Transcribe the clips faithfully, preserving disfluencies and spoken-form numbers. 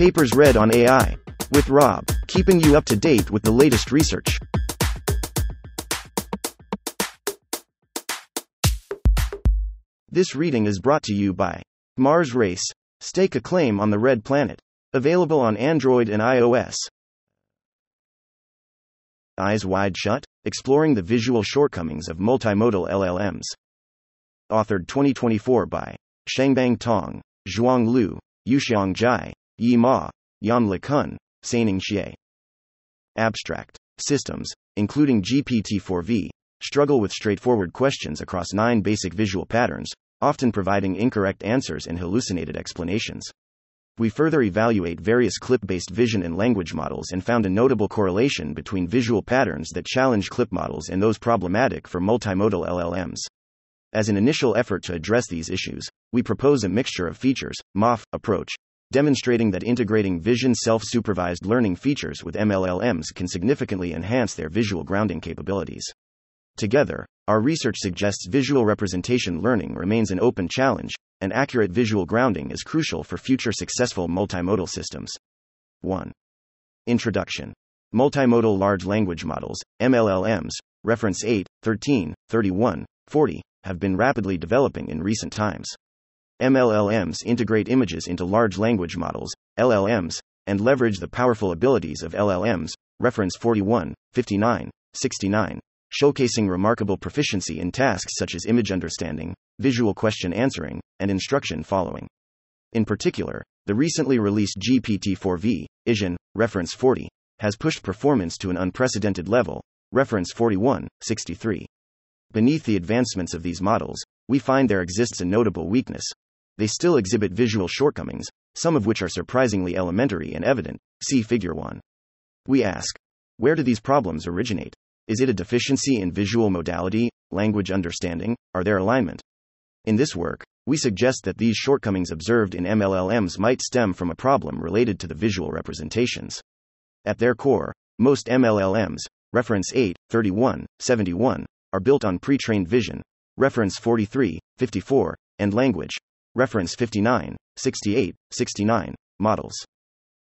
Papers Read on A I. With Rob, keeping you up to date with the latest research. This reading is brought to you by Mars Race. Stake a claim on the Red Planet. Available on Android and iOS. Eyes Wide Shut, Exploring the Visual Shortcomings of Multimodal L L Ms. Authored twenty twenty-four by Shangbang Tong, Zhuang Lu, Yuxiang Jai, Yi Ma, Yamla Kun, Saining Xie. Abstract. Systems, including G P T four V, struggle with straightforward questions across nine basic visual patterns, often providing incorrect answers and hallucinated explanations. We further evaluate various clip-based vision and language models and found a notable correlation between visual patterns that challenge clip models and those problematic for multimodal L L Ms. As an initial effort to address these issues, we propose a mixture of features, M O F, approach, demonstrating that integrating vision self-supervised learning features with M L L Ms can significantly enhance their visual grounding capabilities. Together, our research suggests visual representation learning remains an open challenge, and accurate visual grounding is crucial for future successful multimodal systems. one. Introduction. Multimodal large language models, M L L Ms, reference eight, thirteen, thirty-one, forty, have been rapidly developing in recent times. M L L Ms integrate images into large language models, L L Ms, and leverage the powerful abilities of L L Ms, reference forty-one, fifty-nine, sixty-nine. Showcasing remarkable proficiency in tasks such as image understanding, visual question answering, and instruction following. In particular, the recently released G P T four V, I S N, reference forty, has pushed performance to an unprecedented level, reference forty-one, sixty-three. Beneath the advancements of these models, we find there exists a notable weakness. They still exhibit visual shortcomings, some of which are surprisingly elementary and evident, see Figure one. We ask, where do these problems originate? Is it a deficiency in visual modality, language understanding, or their alignment? In this work, we suggest that these shortcomings observed in M L L Ms might stem from a problem related to the visual representations. At their core, most M L L Ms, reference eight, thirty-one, seventy-one, are built on pre-trained vision, reference forty-three, fifty-four, and language, reference fifty-nine, sixty-eight, sixty-nine, models.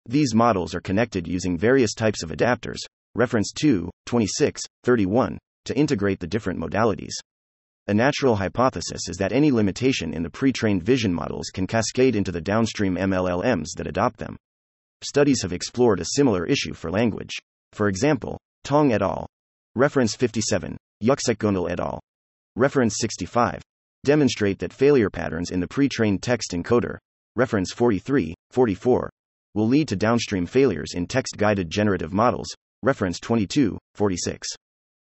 These models are connected using various types of adapters, reference two, twenty-six, thirty-one, to integrate the different modalities. A natural hypothesis is that any limitation in the pre-trained vision models can cascade into the downstream M L L Ms that adopt them. Studies have explored a similar issue for language. For example, Tong et al., reference fifty-seven, Yuxekgonal et al., reference sixty-five, demonstrate that failure patterns in the pre-trained text encoder, reference forty-three, forty-four, will lead to downstream failures in text-guided generative models, reference twenty-two, forty-six.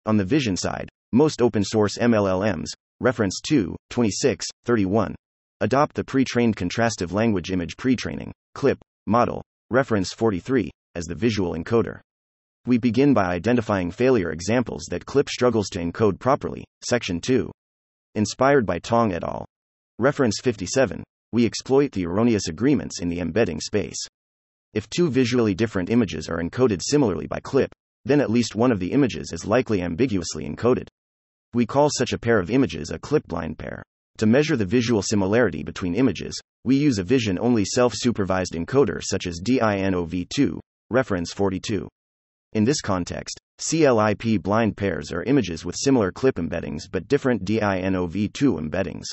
On the vision side, most open-source M L L Ms, reference two, twenty-six, thirty-one, adopt the pre-trained contrastive language image pre-training, clip, model, reference forty-three, as the visual encoder. We begin by identifying failure examples that clip struggles to encode properly, section two. Inspired by Tong et al., reference fifty-seven, we exploit the erroneous agreements in the embedding space. If two visually different images are encoded similarly by clip, then at least one of the images is likely ambiguously encoded. We call such a pair of images a clip-blind pair. To measure the visual similarity between images, we use a vision-only self-supervised encoder such as DINOV two, reference forty-two. In this context, CLIP blind pairs are images with similar clip embeddings but different DINOV two embeddings.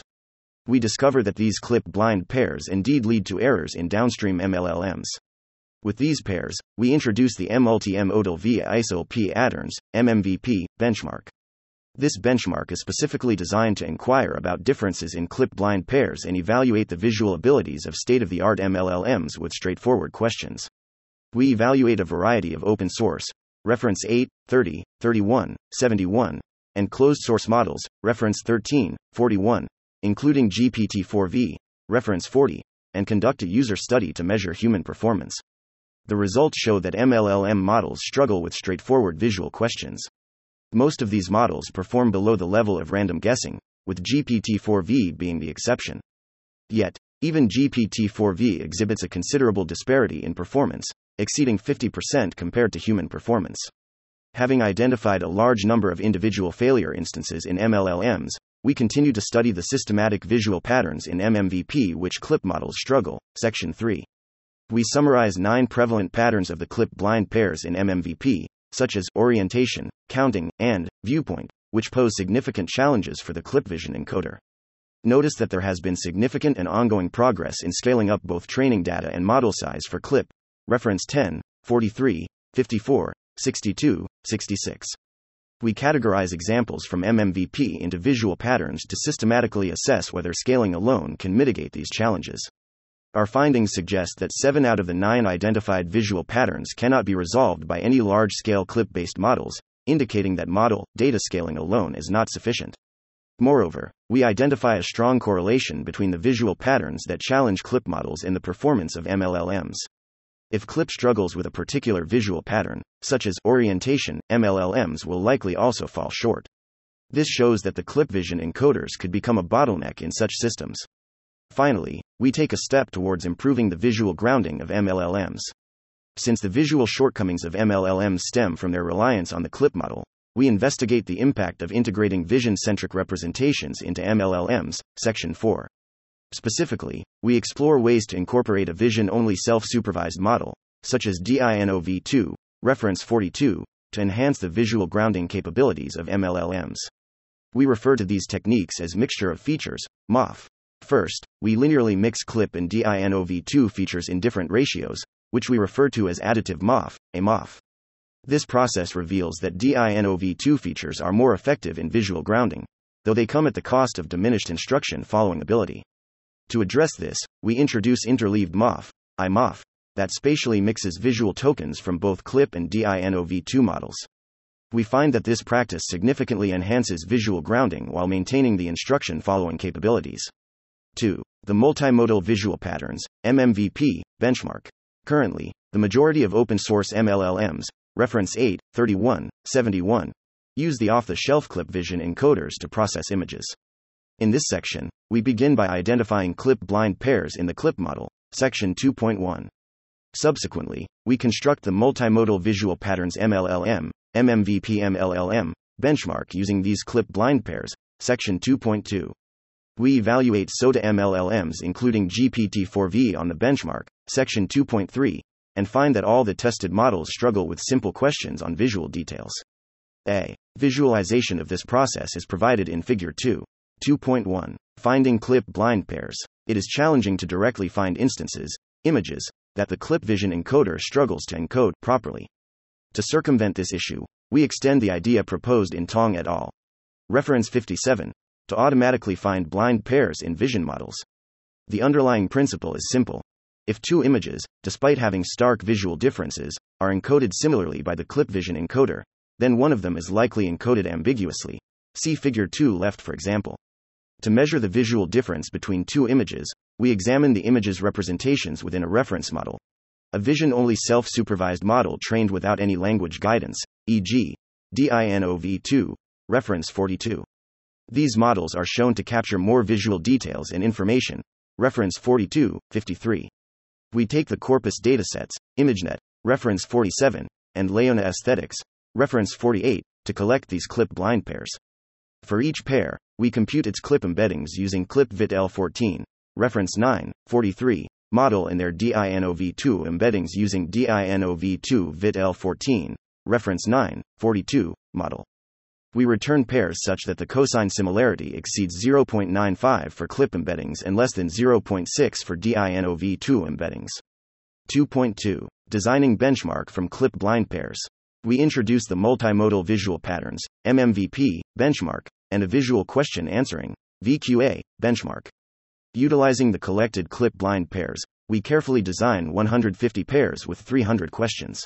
We discover that these clip-blind pairs indeed lead to errors in downstream M L L Ms. With these pairs, we introduce the multimodal via isolp patterns, M M V P, benchmark. This benchmark is specifically designed to inquire about differences in clip-blind pairs and evaluate the visual abilities of state-of-the-art M L L Ms with straightforward questions. We evaluate a variety of open-source, reference eight, thirty, thirty-one, seventy-one, and closed-source models, reference thirteen, forty-one, including G P T four V, reference forty, and conduct a user study to measure human performance. The results show that M L L M models struggle with straightforward visual questions. Most of these models perform below the level of random guessing, with G P T four V being the exception. Yet, even G P T four V exhibits a considerable disparity in performance, exceeding fifty percent compared to human performance. Having identified a large number of individual failure instances in M L L Ms, we continue to study the systematic visual patterns in M M V P which clip models struggle, section three. We summarize nine prevalent patterns of the clip blind pairs in M M V P, such as orientation, counting, and viewpoint, which pose significant challenges for the ClipVision encoder. Notice that there has been significant and ongoing progress in scaling up both training data and model size for CLIP, reference ten, forty-three, fifty-four, sixty-two, sixty-six. We categorize examples from M M V P into visual patterns to systematically assess whether scaling alone can mitigate these challenges. Our findings suggest that seven out of the nine identified visual patterns cannot be resolved by any large-scale CLIP-based models, indicating that model data scaling alone is not sufficient. Moreover, we identify a strong correlation between the visual patterns that challenge CLIP models and the performance of M L L Ms. If CLIP struggles with a particular visual pattern, such as orientation, M L L Ms will likely also fall short. This shows that the ClipVision encoders could become a bottleneck in such systems. Finally, we take a step towards improving the visual grounding of M L L Ms. Since the visual shortcomings of M L L Ms stem from their reliance on the CLIP model, we investigate the impact of integrating vision-centric representations into M L L Ms, section four. Specifically, we explore ways to incorporate a vision-only self-supervised model, such as DINOV two, reference forty-two, to enhance the visual grounding capabilities of M L L Ms. We refer to these techniques as mixture of features, M O F. First, we linearly mix CLIP and DINOV two features in different ratios, which we refer to as additive M O F, A M O F. This process reveals that DINOV two features are more effective in visual grounding, though they come at the cost of diminished instruction following ability. To address this, we introduce interleaved M O F, I M O F, that spatially mixes visual tokens from both CLIP and DINOV two models. We find that this practice significantly enhances visual grounding while maintaining the instruction following capabilities. two. The multimodal visual patterns, M M V P, benchmark. Currently, the majority of open-source M L L Ms, reference eight, thirty-one, seventy-one, use the off-the-shelf ClipVision encoders to process images. In this section, we begin by identifying CLIP-blind pairs in the CLIP model, section two point one. Subsequently, we construct the multimodal visual patterns M L L M, M M V P M L L M, benchmark using these CLIP-blind pairs, section two point two. We evaluate SOTA M L L Ms including G P T four V on the benchmark, section two point three, and find that all the tested models struggle with simple questions on visual details. A visualization of this process is provided in figure two, two point one. Finding CLIP blind pairs. It is challenging to directly find instances, images, that the ClipVision encoder struggles to encode properly. To circumvent this issue, we extend the idea proposed in Tong et al. Reference fifty-seven. To automatically find blind pairs in vision models. The underlying principle is simple. If two images, despite having stark visual differences, are encoded similarly by the ClipVision encoder, then one of them is likely encoded ambiguously. See figure two left for example. To measure the visual difference between two images, we examine the image's representations within a reference model. A vision-only self-supervised model trained without any language guidance, for example, DINOV two, reference forty-two. These models are shown to capture more visual details and information, reference forty-two, fifty-three. We take the corpus datasets, ImageNet, reference forty-seven, and Leona Aesthetics, reference forty-eight, to collect these CLIP blind pairs. For each pair, we compute its CLIP embeddings using ClipVit L fourteen, reference nine, forty-three, model and their DINOV two embeddings using DINOV two Vit L fourteen, reference nine, forty-two, model. We return pairs such that the cosine similarity exceeds zero point nine five for CLIP embeddings and less than zero point six for DINOV two embeddings. two point two. Designing benchmark from CLIP blind pairs. We introduce the multimodal visual patterns, M M V P, benchmark, and a visual question answering, V Q A, benchmark. Utilizing the collected CLIP blind pairs, we carefully design one hundred fifty pairs with three hundred questions.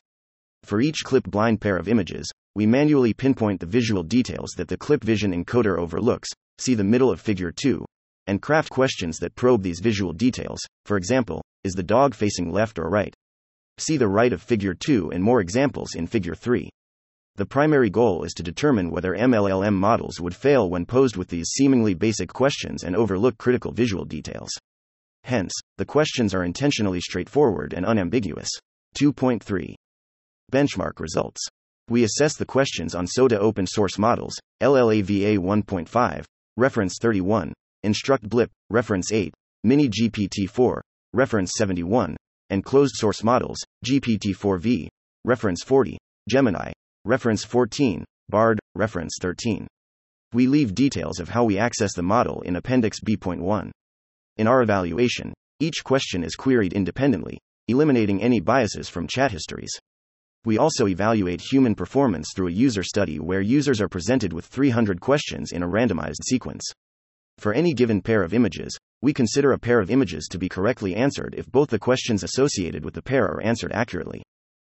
For each CLIP blind pair of images, we manually pinpoint the visual details that the ClipVision encoder overlooks, see the middle of figure two, and craft questions that probe these visual details, for example, is the dog facing left or right? See the right of figure two and more examples in figure three. The primary goal is to determine whether M L L M models would fail when posed with these seemingly basic questions and overlook critical visual details. Hence, the questions are intentionally straightforward and unambiguous. two point three. Benchmark results. We assess the questions on SOTA open source models, LLAVA one point five, reference thirty-one, Instruct Blip, reference eight, Mini G P T four, reference seventy-one, and closed source models, G P T four V, reference forty, Gemini, reference fourteen, BARD, reference thirteen. We leave details of how we access the model in Appendix B point one. In our evaluation, each question is queried independently, eliminating any biases from chat histories. We also evaluate human performance through a user study where users are presented with three hundred questions in a randomized sequence. For any given pair of images, we consider a pair of images to be correctly answered if both the questions associated with the pair are answered accurately.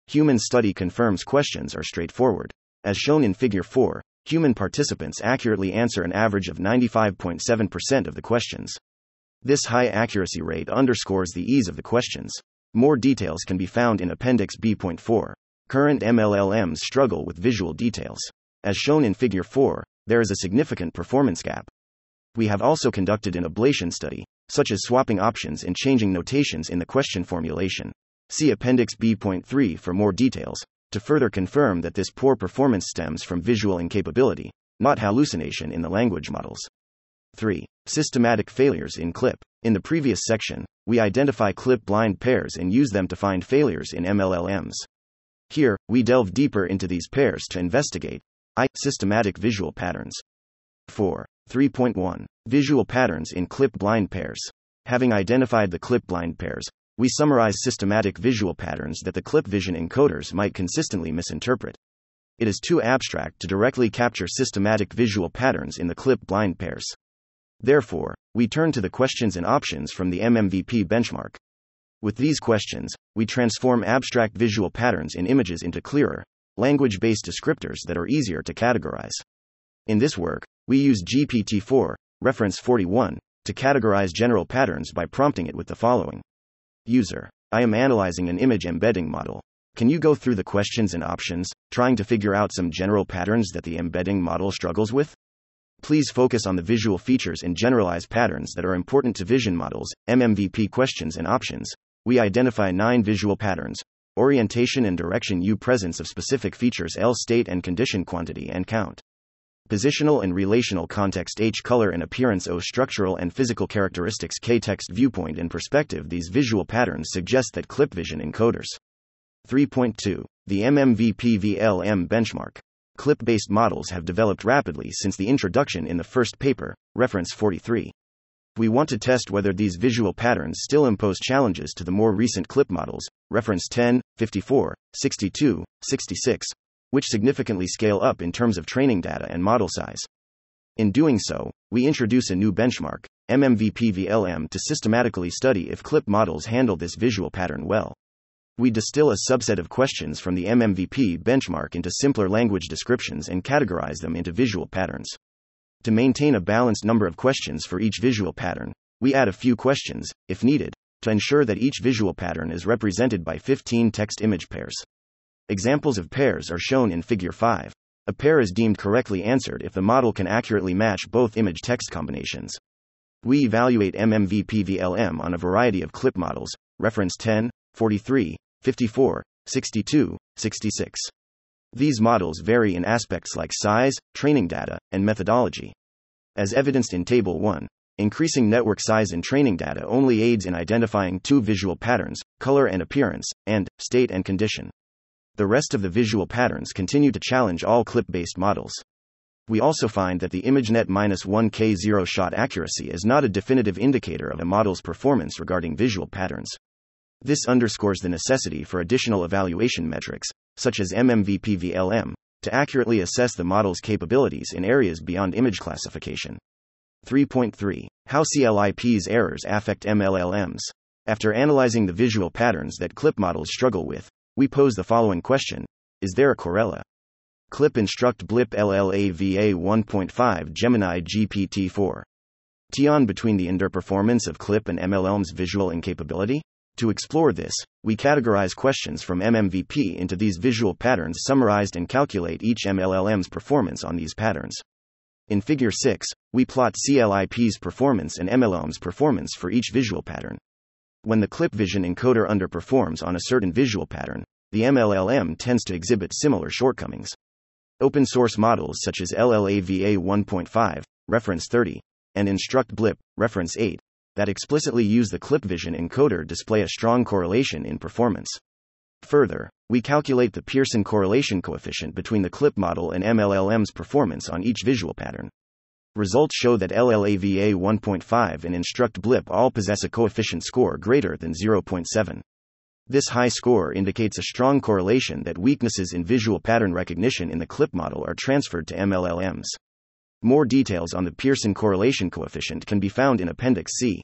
Human study confirms questions are straightforward. As shown in Figure four, human participants accurately answer an average of ninety-five point seven percent of the questions. This high accuracy rate underscores the ease of the questions. More details can be found in Appendix B point four. Current M L L Ms struggle with visual details. As shown in Figure four, there is a significant performance gap. We have also conducted an ablation study, such as swapping options and changing notations in the question formulation. See Appendix B point three for more details, to further confirm that this poor performance stems from visual incapability, not hallucination in the language models. three. Systematic failures in CLIP. In the previous section, we identify CLIP-blind pairs and use them to find failures in M L L Ms. Here, we delve deeper into these pairs to investigate one. Systematic visual patterns. four. three point one. Visual patterns in CLIP-blind pairs. Having identified the CLIP-blind pairs, we summarize systematic visual patterns that the CLIP vision encoders might consistently misinterpret. It is too abstract to directly capture systematic visual patterns in the CLIP-blind pairs. Therefore, we turn to the questions and options from the M M V P benchmark. With these questions, we transform abstract visual patterns in images into clearer, language-based descriptors that are easier to categorize. In this work, we use G P T four, reference forty-one, to categorize general patterns by prompting it with the following. User: I am analyzing an image embedding model. Can you go through the questions and options, trying to figure out some general patterns that the embedding model struggles with? Please focus on the visual features and generalize patterns that are important to vision models. M M V P questions and options. We identify nine visual patterns: orientation and direction, U, presence of specific features, L, state and condition, quantity and count, positional and relational context, H, color and appearance, O, structural and physical characteristics, K, text, viewpoint and perspective. These visual patterns suggest that CLIP vision encoders. three point two. The M M V P V L M benchmark. CLIP-based models have developed rapidly since the introduction in the first paper, reference forty-three. We want to test whether these visual patterns still impose challenges to the more recent CLIP models, reference ten, fifty-four, sixty-two, sixty-six, which significantly scale up in terms of training data and model size. In doing so, we introduce a new benchmark, M M V P V L M, to systematically study if CLIP models handle this visual pattern well. We distill a subset of questions from the M M V P benchmark into simpler language descriptions and categorize them into visual patterns. To maintain a balanced number of questions for each visual pattern, we add a few questions, if needed, to ensure that each visual pattern is represented by fifteen text-image pairs. Examples of pairs are shown in Figure five. A pair is deemed correctly answered if the model can accurately match both image-text combinations. We evaluate M M V P V L M on a variety of CLIP models, reference ten, forty-three, fifty-four, sixty-two, sixty-six. These models vary in aspects like size, training data, and methodology. As evidenced in Table one, increasing network size and training data only aids in identifying two visual patterns, color and appearance, and state and condition. The rest of the visual patterns continue to challenge all CLIP-based models. We also find that the ImageNet one K zero-shot accuracy is not a definitive indicator of a model's performance regarding visual patterns. This underscores the necessity for additional evaluation metrics, such as M M V P V L M, to accurately assess the model's capabilities in areas beyond image classification. three point three. How CLIP's errors affect M L L Ms. After analyzing the visual patterns that CLIP models struggle with, we pose the following question: Is there a correla? CLIP Instruct Blip LLaVA one point five Gemini G P T four. Tion between the underperformance of CLIP and M L L M's visual incapability? To explore this, we categorize questions from M M V P into these visual patterns summarized and calculate each M L L M's performance on these patterns. In Figure six, we plot CLIP's performance and M L L M's performance for each visual pattern. When the CLIP vision encoder underperforms on a certain visual pattern, the M L L M tends to exhibit similar shortcomings. Open source models such as LLaVA one point five, reference thirty, and Instruct Blip, reference eight, that explicitly use the ClipVision encoder display a strong correlation in performance. Further, we calculate the Pearson correlation coefficient between the CLIP model and M L L M's performance on each visual pattern. Results show that L L A V A one point five and Instruct Blip all possess a coefficient score greater than zero point seven. This high score indicates a strong correlation that weaknesses in visual pattern recognition in the CLIP model are transferred to M L L Ms. More details on the Pearson correlation coefficient can be found in Appendix C.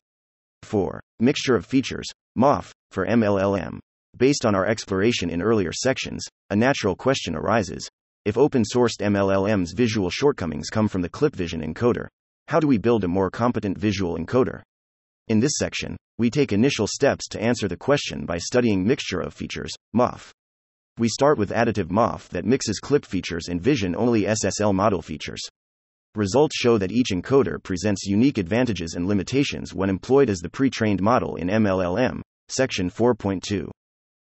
four. Mixture of features, M O F, for M L L M. Based on our exploration in earlier sections, a natural question arises: if open-sourced M L L M's visual shortcomings come from the ClipVision encoder, how do we build a more competent visual encoder? In this section, we take initial steps to answer the question by studying mixture of features, M O F. We start with additive M O F that mixes CLIP features and vision-only S S L model features. Results show that each encoder presents unique advantages and limitations when employed as the pre-trained model in M L L M, section four point two.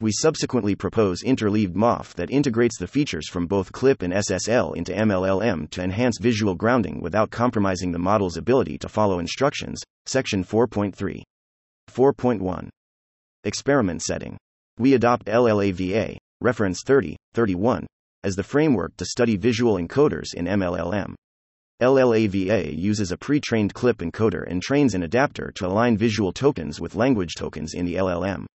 We subsequently propose interleaved M O F that integrates the features from both CLIP and S S L into M L L M to enhance visual grounding without compromising the model's ability to follow instructions, section four point three. four point one. Experiment setting. We adopt L L A V A, reference thirty, thirty-one, as the framework to study visual encoders in M L L M. L L A V A uses a pre-trained CLIP encoder and trains an adapter to align visual tokens with language tokens in the L L M.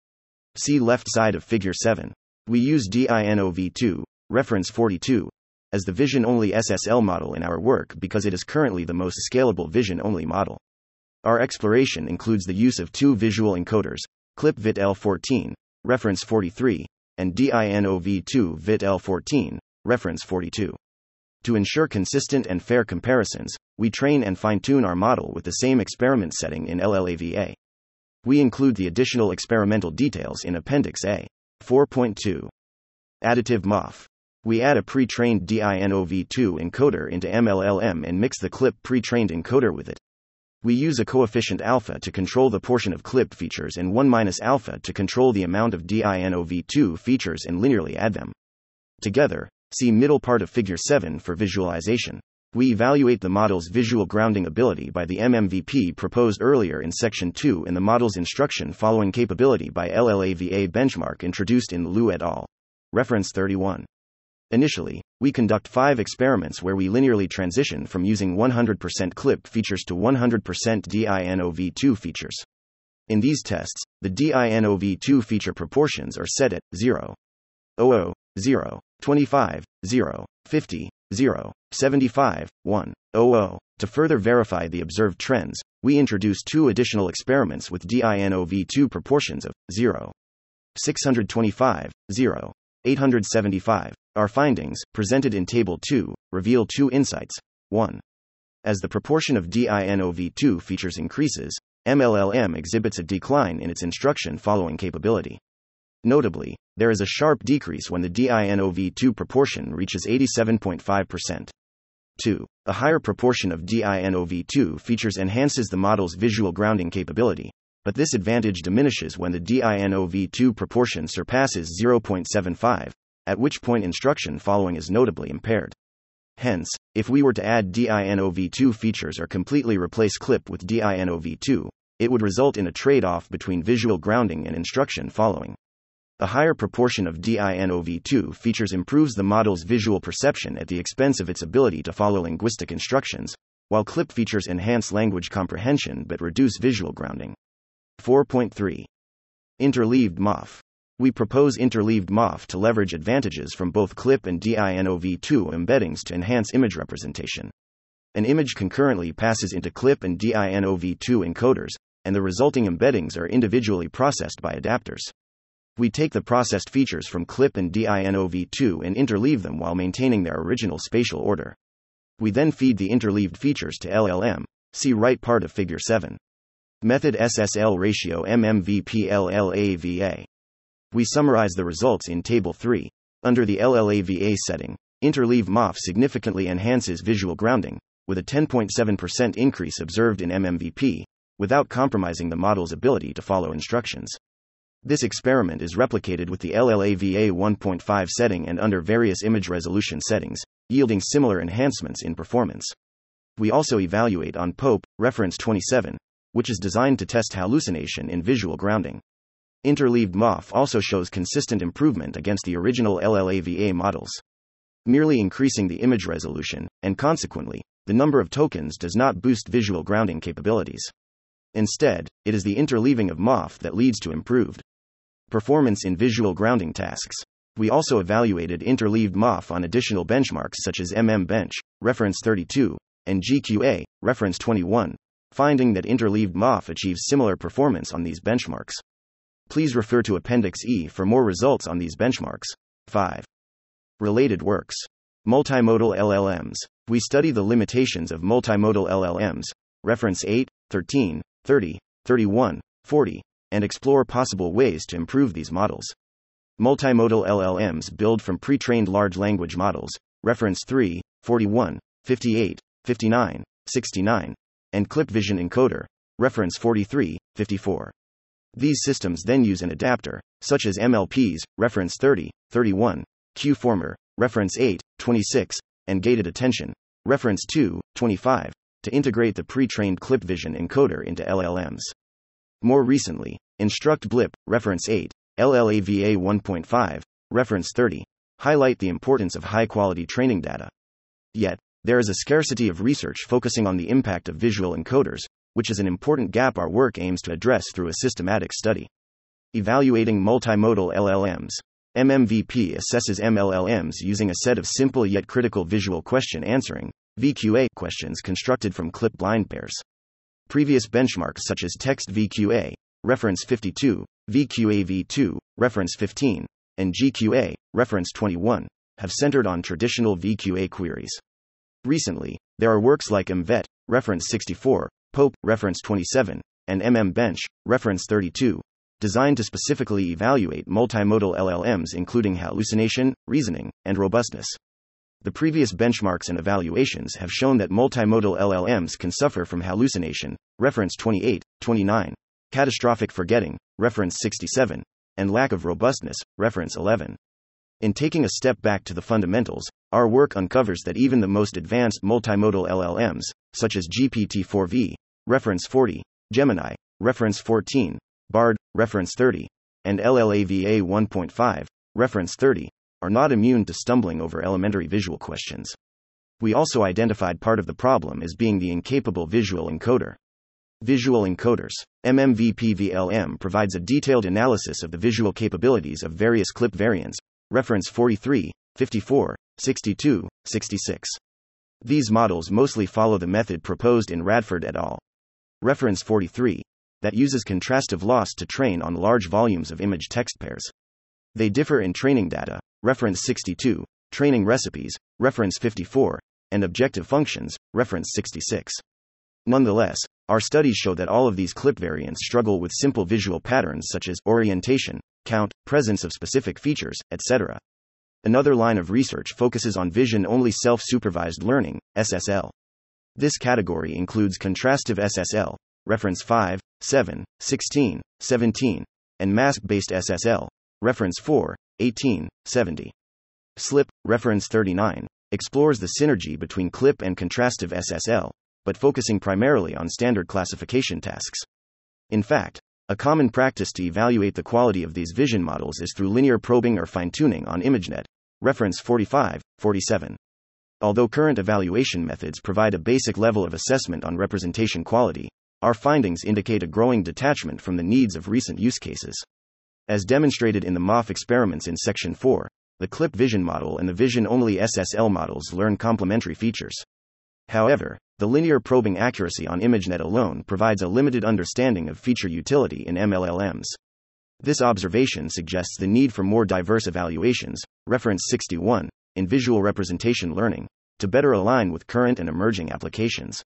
See left side of Figure seven. We use DINOV two, reference forty-two, as the vision-only S S L model in our work because it is currently the most scalable vision-only model. Our exploration includes the use of two visual encoders, ClipVit L fourteen, reference forty-three, and DINOV two VitL fourteen, reference forty-two. To ensure consistent and fair comparisons, we train and fine-tune our model with the same experiment setting in L L A V A. We include the additional experimental details in Appendix A. four point two. Additive M O F. We add a pre-trained DINOV two encoder into M L L M and mix the CLIP pre-trained encoder with it. We use a coefficient alpha to control the portion of CLIP features and one minus alpha to control the amount of DINOV two features and linearly add them together. See middle part of Figure seven for visualization. We evaluate the model's visual grounding ability by the M M V P proposed earlier in Section two and the model's instruction following capability by L L A V A benchmark introduced in Liu et al. Reference thirty-one. Initially, we conduct five experiments where we linearly transition from using one hundred percent CLIP features to one hundred percent DINOV two features. In these tests, the DINOV two feature proportions are set at zero, zero, zero, twenty-five, zero, fifty, zero, seventy-five, one, zero, zero. To further verify the observed trends, we introduce two additional experiments with DINOV two proportions of zero, six twenty-five, zero, eight seventy-five. Our findings, presented in Table two, reveal two insights. one. As the proportion of DINOV two features increases, M L L M exhibits a decline in its instruction following capability. Notably, there is a sharp decrease when the DINOV two proportion reaches eighty-seven point five percent. two. A higher proportion of DINOV two features enhances the model's visual grounding capability, but this advantage diminishes when the DINOV two proportion surpasses zero point seven five, at which point instruction following is notably impaired. Hence, if we were to add DINOV two features or completely replace CLIP with DINOV two, it would result in a trade-off between visual grounding and instruction following. A higher proportion of DINOV two features improves the model's visual perception at the expense of its ability to follow linguistic instructions, while CLIP features enhance language comprehension but reduce visual grounding. four point three. Interleaved M O F. We propose interleaved M O F to leverage advantages from both CLIP and DINOV two embeddings to enhance image representation. An image concurrently passes into CLIP and DINOV two encoders, and the resulting embeddings are individually processed by adapters. We take the processed features from CLIP and DINOV two and interleave them while maintaining their original spatial order. We then feed the interleaved features to L L M, see right part of Figure seven. Method S S L ratio M M V P L L A V A. We summarize the results in Table three. Under the L L A V A setting, interleave M O F significantly enhances visual grounding, with a ten point seven percent increase observed in M M V P, without compromising the model's ability to follow instructions. This experiment is replicated with the L L A V A one point five setting and under various image resolution settings, yielding similar enhancements in performance. We also evaluate on Pope, reference twenty-seven, which is designed to test hallucination in visual grounding. Interleaved M O F also shows consistent improvement against the original LLaVA models. Merely increasing the image resolution, and consequently, the number of tokens does not boost visual grounding capabilities. Instead, it is the interleaving of M O F that leads to improved performance in visual grounding tasks. We also evaluated interleaved M O F on additional benchmarks such as MMBench, reference thirty-two, and G Q A, reference twenty-one, finding that interleaved M O F achieves similar performance on these benchmarks. Please refer to Appendix E for more results on these benchmarks. five. Related works. Multimodal L L Ms. We study the limitations of multimodal L L Ms, reference eight, thirteen, thirty, thirty-one, forty, and explore possible ways to improve these models. Multimodal L L Ms build from pre-trained large language models, reference three, forty-one, fifty-eight, fifty-nine, sixty-nine, and ClipVision Encoder, reference forty-three, fifty-four. These systems then use an adapter, such as M L Ps, reference thirty, thirty-one, QFormer, reference eight, twenty-six, and gated attention, reference two, twenty-five, to integrate the pre-trained ClipVision Encoder into L L Ms. More recently, InstructBlip, reference eight, LLaVA one point five, reference thirty, highlight the importance of high-quality training data. Yet, there is a scarcity of research focusing on the impact of visual encoders, which is an important gap our work aims to address through a systematic study. Evaluating multimodal L L Ms. M M V P assesses M L L Ms using a set of simple yet critical visual question answering (V Q A) questions constructed from clip blind pairs. Previous benchmarks such as Text V Q A, reference fifty-two, V Q A V two, reference fifteen, and G Q A, reference twenty-one, have centered on traditional V Q A queries. Recently, there are works like MVET, reference sixty-four, Pope, reference twenty-seven, and MMBench, reference thirty-two, designed to specifically evaluate multimodal L L Ms including hallucination, reasoning, and robustness. The previous benchmarks and evaluations have shown that multimodal L L Ms can suffer from hallucination, reference twenty-eight, twenty-nine, catastrophic forgetting, reference sixty-seven, and lack of robustness, reference eleven. In taking a step back to the fundamentals, our work uncovers that even the most advanced multimodal L L Ms, such as G P T four V, reference forty, Gemini, reference fourteen, BARD, reference thirty, and LLaVA one point five, reference thirty, are not immune to stumbling over elementary visual questions. We also identified part of the problem as being the incapable visual encoder. Visual encoders. M M V P V L M provides a detailed analysis of the visual capabilities of various clip variants, reference forty-three, fifty-four, sixty-two, sixty-six. These models mostly follow the method proposed in Radford et al. Reference forty-three, that uses contrastive loss to train on large volumes of image text pairs. They differ in training data, reference sixty-two, training recipes, reference fifty-four, and objective functions, reference sixty-six. Nonetheless, our studies show that all of these clip variants struggle with simple visual patterns such as orientation, count, presence of specific features, et cetera. Another line of research focuses on vision-only self-supervised learning, S S L. This category includes contrastive S S L, reference five, seven, sixteen, seventeen, and mask-based S S L, reference four, eighteen, seventy. SLIP, reference thirty-nine, explores the synergy between clip and contrastive S S L, but focusing primarily on standard classification tasks. In fact, a common practice to evaluate the quality of these vision models is through linear probing or fine-tuning on ImageNet, reference forty-five, forty-seven. Although current evaluation methods provide a basic level of assessment on representation quality, our findings indicate a growing detachment from the needs of recent use cases. As demonstrated in the M O F experiments in Section four, the clip vision model and the vision-only S S L models learn complementary features. However, the linear probing accuracy on ImageNet alone provides a limited understanding of feature utility in M L L Ms. This observation suggests the need for more diverse evaluations, reference sixty-one, in visual representation learning, to better align with current and emerging applications.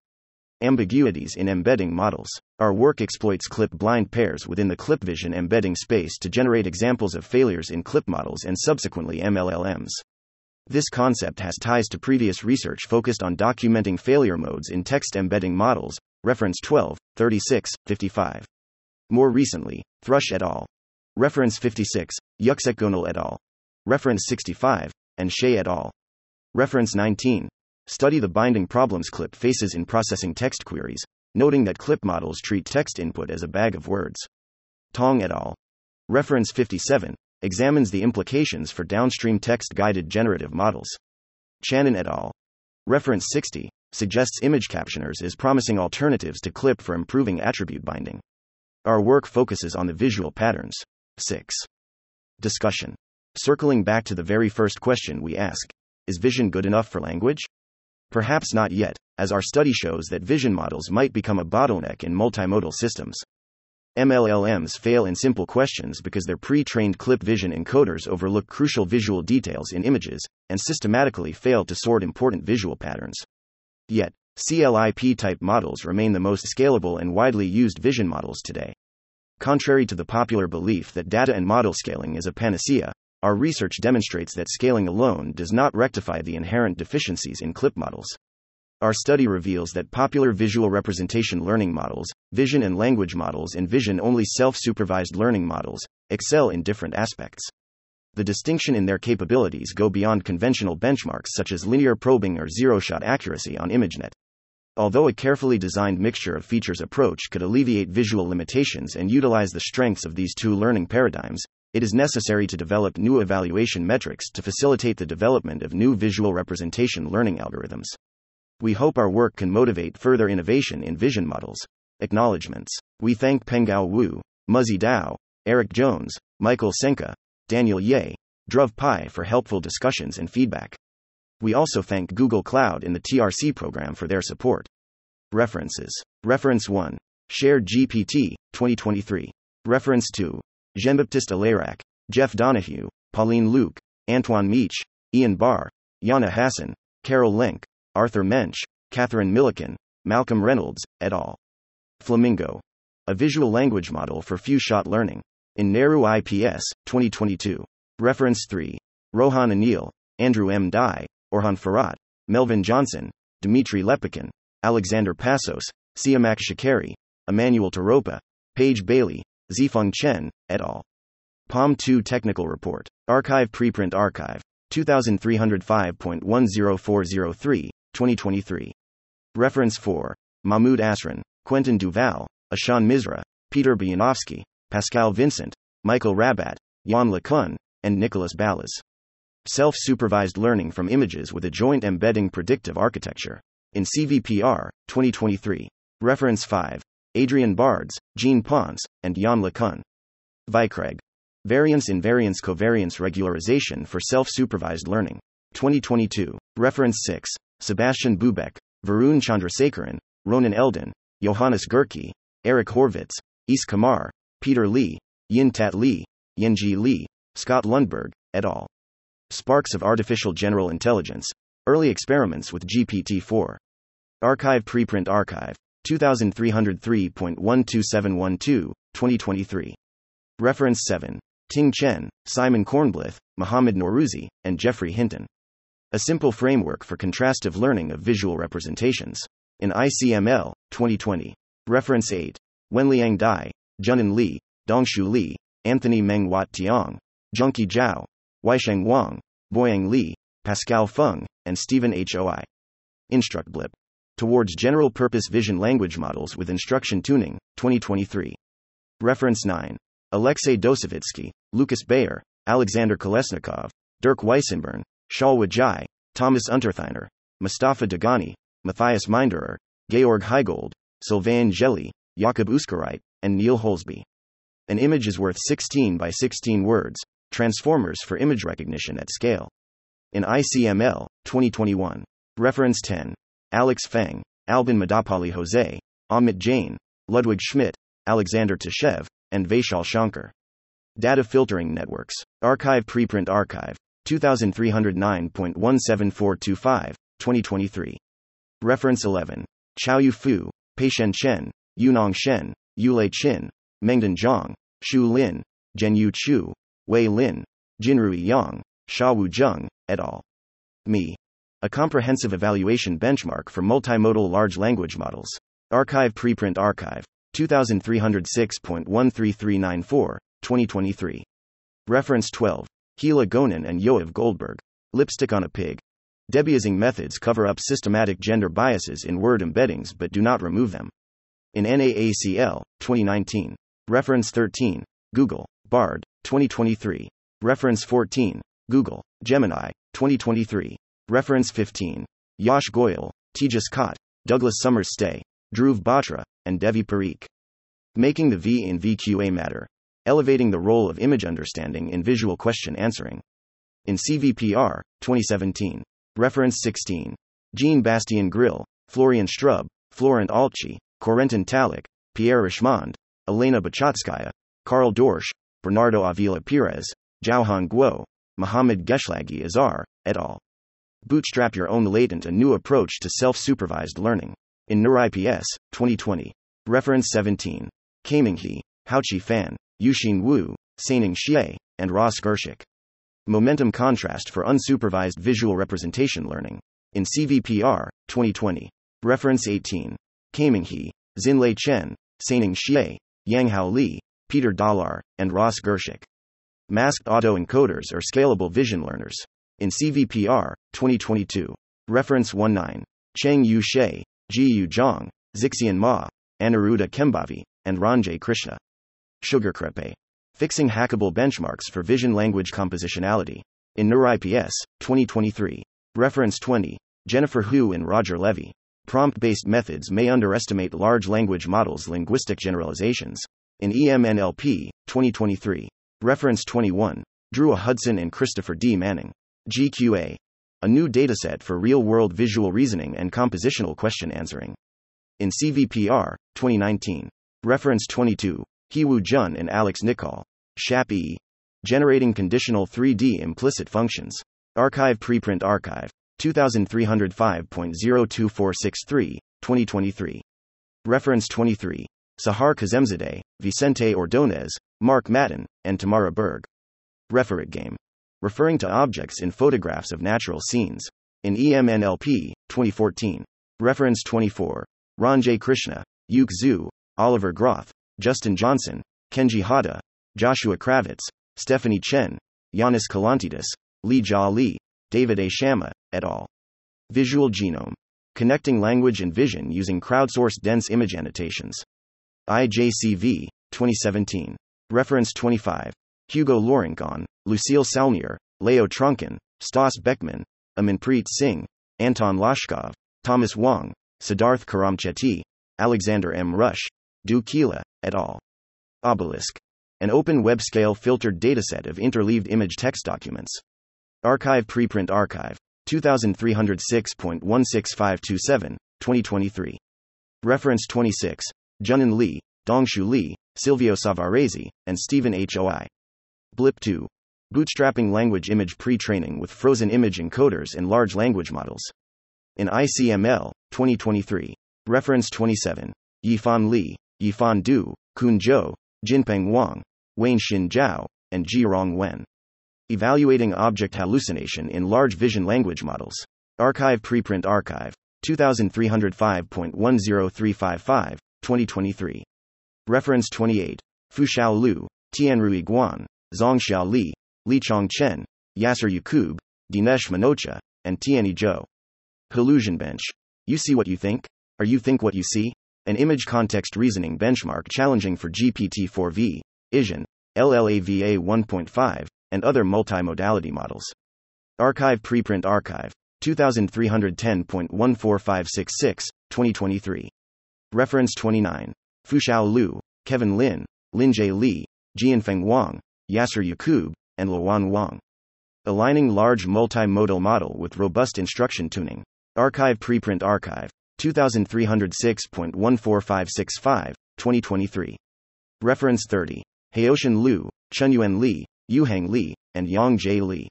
Ambiguities in embedding models. Our work exploits clip-blind pairs within the ClipVision embedding space to generate examples of failures in clip models and subsequently M L L Ms. This concept has ties to previous research focused on documenting failure modes in text embedding models, reference twelve, thirty-six, fifty-five. More recently, Thrush et al., reference fifty-six, Yuxekgonal et al., reference sixty-five, and Shea et al., reference nineteen, study the binding problems clip faces in processing text queries, noting that clip models treat text input as a bag of words. Tong et al. Reference fifty-seven examines the implications for downstream text-guided generative models. Channon et al. Reference sixty suggests image captioners as promising alternatives to clip for improving attribute binding. Our work focuses on the visual patterns. six. Discussion. Circling back to the very first question we ask, is vision good enough for language? Perhaps not yet, as our study shows that vision models might become a bottleneck in multimodal systems. M L L Ms fail in simple questions because their pre-trained clip vision encoders overlook crucial visual details in images, and systematically fail to sort important visual patterns. Yet, C L I P-type models remain the most scalable and widely used vision models today. Contrary to the popular belief that data and model scaling is a panacea, our research demonstrates that scaling alone does not rectify the inherent deficiencies in clip models. Our study reveals that popular visual representation learning models, vision and language models, and vision-only self-supervised learning models excel in different aspects. The distinction in their capabilities go beyond conventional benchmarks such as linear probing or zero-shot accuracy on ImageNet. Although a carefully designed mixture of features approach could alleviate visual limitations and utilize the strengths of these two learning paradigms, it is necessary to develop new evaluation metrics to facilitate the development of new visual representation learning algorithms. We hope our work can motivate further innovation in vision models. Acknowledgements. We thank Pengao Wu, Muzzi Dao, Eric Jones, Michael Senka, Daniel Ye, Dhruv Pai for helpful discussions and feedback. We also thank Google Cloud and the T R C program for their support. References. Reference one. Shared G P T, twenty twenty-three. Reference two. Jean-Baptiste Alairac, Jeff Donahue, Pauline Luke, Antoine Meach, Ian Barr, Yana Hassan, Carol Lenk, Arthur Mensch, Catherine Milliken, Malcolm Reynolds, et al. Flamingo. A visual language model for few-shot learning. In Nehru I P S, twenty twenty-two. Reference three. Rohan Anil, Andrew M. Dye, Orhan Farhat, Melvin Johnson, Dmitry Lepikin, Alexander Passos, Siamak Shakeri, Emmanuel Taropa, Paige Bailey, Zifeng Chen, et al. P O M two Technical Report. Archive Preprint Archive. two thousand three hundred five point one zero four zero three, twenty twenty-three. Reference four. Mahmoud Asrin, Quentin Duval, Ashan Misra, Peter Bayanovsky, Pascal Vincent, Michael Rabat, Jan LeCun, and Nicholas Ballas. Self-supervised learning from images with a joint embedding predictive architecture. In C V P R, twenty twenty-three. Reference five. Adrian Bards, Jean Pons, and Jan LeCun. Vicreg. Variance invariance covariance regularization for self-supervised learning. twenty twenty-two. Reference six. Sebastian Bubeck, Varun Chandrasekharan, Ronan Eldon, Johannes Gurki, Eric Horvitz, Is Kamar, Peter Lee, Yin Tat Lee, Yenji Lee, Scott Lundberg, et al. Sparks of Artificial General Intelligence. Early Experiments with G P T four. Archive Preprint Archive. two thousand three hundred three point one two seven one two, twenty twenty-three. Reference seven. Ting Chen, Simon Kornblith, Mohamed Nourouzi, and Jeffrey Hinton. A Simple Framework for Contrastive Learning of Visual Representations. In I C M L, twenty twenty. Reference eight. Wenliang Dai, Junan Li, Dongshu Li, Anthony Meng Wat Tiong, Junki Zhao, Weisheng Wang, Boyang Li, Pascal Feng, and Stephen H O I. InstructBlip. Towards General Purpose Vision Language Models with Instruction Tuning, twenty twenty-three. Reference nine. Alexei Dosevitsky, Lucas Bayer, Alexander Kolesnikov, Dirk Weissenborn, Shalwa Jai, Thomas Unterthiner, Mustafa Dagani, Matthias Meinderer, Georg Heigold, Sylvain Gelli, Jakub Uskarite, and Neil Holsby. An image is worth sixteen by sixteen words, Transformers for Image Recognition at Scale. In I C M L, twenty twenty-one. Reference ten. Alex Feng, Albin Madapali Jose, Amit Jain, Ludwig Schmidt, Alexander Tashev, and Vaishal Shankar. Data Filtering Networks. Archive Preprint Archive. two thousand three hundred nine point one seven four two five, twenty twenty-three. Reference eleven. Chaoyu Fu, Peishen Chen, Yunong Shen, Yulei Qin, Mengdan Zhang, Shu Lin, Zhenyu Chu, Wei Lin, Jinrui Yang, Shawu Zheng, et al. M E. A Comprehensive Evaluation Benchmark for Multimodal Large Language Models. Archive Preprint Archive. two thousand three hundred six point one three three nine four, twenty twenty-three. Reference twelve. Gila Gonin and Yoav Goldberg. Lipstick on a Pig. Debiasing methods cover up systematic gender biases in word embeddings but do not remove them. in N A A C L, twenty nineteen. Reference thirteen, Google, Bard, twenty twenty-three. Reference fourteen, Google, Gemini, twenty twenty-three. Reference fifteen, Yash Goyal, Tejas Kott, Douglas Summers Stay, Dhruv Batra, and Devi Parikh. Making the V in V Q A Matter. Elevating the Role of Image Understanding in Visual Question Answering. In C V P R, twenty seventeen. Reference sixteen. Jean-Bastien Grille, Florian Strub, Florent Altschi, Corentin Talik, Pierre Richmond, Elena Bachotskaya, Carl Dorsch, Bernardo Avila Perez, Jauhan Guo, Mohamed Geshlagi Azar, et al. Bootstrap Your Own Latent A New Approach to Self-Supervised Learning. In NeurIPS, twenty twenty. Reference seventeen. Kaming He, Haoqi Fan, Yuxin Wu, Saining Xie, and Ross Gershik. Momentum Contrast for Unsupervised Visual Representation Learning. In C V P R, twenty twenty. Reference eighteen. Kaming He, Xinlei Chen, Saining Xie, Yanghao Li, Peter Dollar, and Ross Gershik. Masked Autoencoders or Scalable Vision Learners. In C V P R, twenty twenty-two. Reference nineteen. Cheng Yu She, Ji Yu Zhang, Zixian Ma, Anuruddha Kembavi, and Ranjay Krishna. Sugarcrepe. Fixing Hackable Benchmarks for Vision Language Compositionality. In NeurIPS, twenty twenty-three. Reference twenty. Jennifer Hu and Roger Levy. Prompt-based methods may underestimate large language models' linguistic generalizations. In E M N L P, twenty twenty-three. Reference twenty-one. Drua Hudson and Christopher D. Manning. G Q A. A New Dataset for Real-World Visual Reasoning and Compositional Question Answering. In C V P R, twenty nineteen. Reference twenty-two. Heewoo Jun and Alex Nicol. Shap E. Generating Conditional three D Implicit Functions. Archive Preprint Archive. two thousand three hundred five point zero two four six three, twenty twenty-three. Reference twenty-three. Sahar Kazemzadeh, Vicente Ordonez, Mark Madden, and Tamara Berg. Referate Game. Referring to objects in photographs of natural scenes. In E M N L P, twenty fourteen. Reference twenty-four. Ranjay Krishna, Yuk Zhu, Oliver Groth, Justin Johnson, Kenji Hata, Joshua Kravitz, Stephanie Chen, Yanis Kalantidis, Lee Jia Li, David A. Sharma, et al. Visual Genome. Connecting Language and Vision Using Crowdsourced Dense Image Annotations. I J C V, twenty seventeen. Reference twenty-five. Hugo Lorengon, Lucille Salmier, Leo Trunken, Stas Beckman, Amanpreet Singh, Anton Lashkov, Thomas Wong, Siddharth Karamchetty, Alexander M. Rush, Du Kila, et al. Obelisk. An open web-scale filtered dataset of interleaved image text documents. Archive Preprint Archive. two thousand three hundred six point one six five two seven, twenty twenty-three. Reference twenty-six. Junan Li, Dongshu Li, Silvio Savarese, and Stephen H. Oi. Blip two. Bootstrapping Language Image Pre-Training with Frozen Image Encoders and Large Language Models. In I C M L, twenty twenty-three. Reference twenty-seven. Yifan Li, Yifan Du, Kun Zhou, Jinpeng Wang, Wayne Xin Zhao, and Jirong Wen. Evaluating Object Hallucination in Large Vision Language Models. Archive Preprint Archive. two thousand three hundred five point one zero three five five, twenty twenty-three. Reference twenty-eight. Fuxiao Lu, Tianrui Guan, Zongxia Li, Lichong Chen, Yasser Yaqub, Dinesh Manocha, and Tianyi Zhou. Hallusion Bench. You see what you think? Or you think what you see? An image context reasoning benchmark challenging for G P T four V, I S N, L L A V A one point five, and other multimodality models. Archive Preprint Archive. two thousand three hundred ten point one four five six six, twenty twenty-three. Reference twenty-nine. Fuxiao Lu, Kevin Lin, Linjie Li, Jianfeng Wang, Yasser Yaqub, and Luowan Wang. Aligning Large Multimodal Model with Robust Instruction Tuning. Archive Preprint Archive. two thousand three hundred six point one four five six five, twenty twenty-three. Reference thirty. Haoshan Liu, Chenyuan Li, Yuhang Li, and Yangjie Li.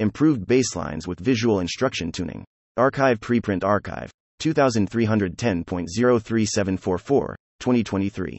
Improved Baselines with Visual Instruction Tuning. Archive Preprint Archive. two thousand three hundred ten point zero three seven four four, twenty twenty-three.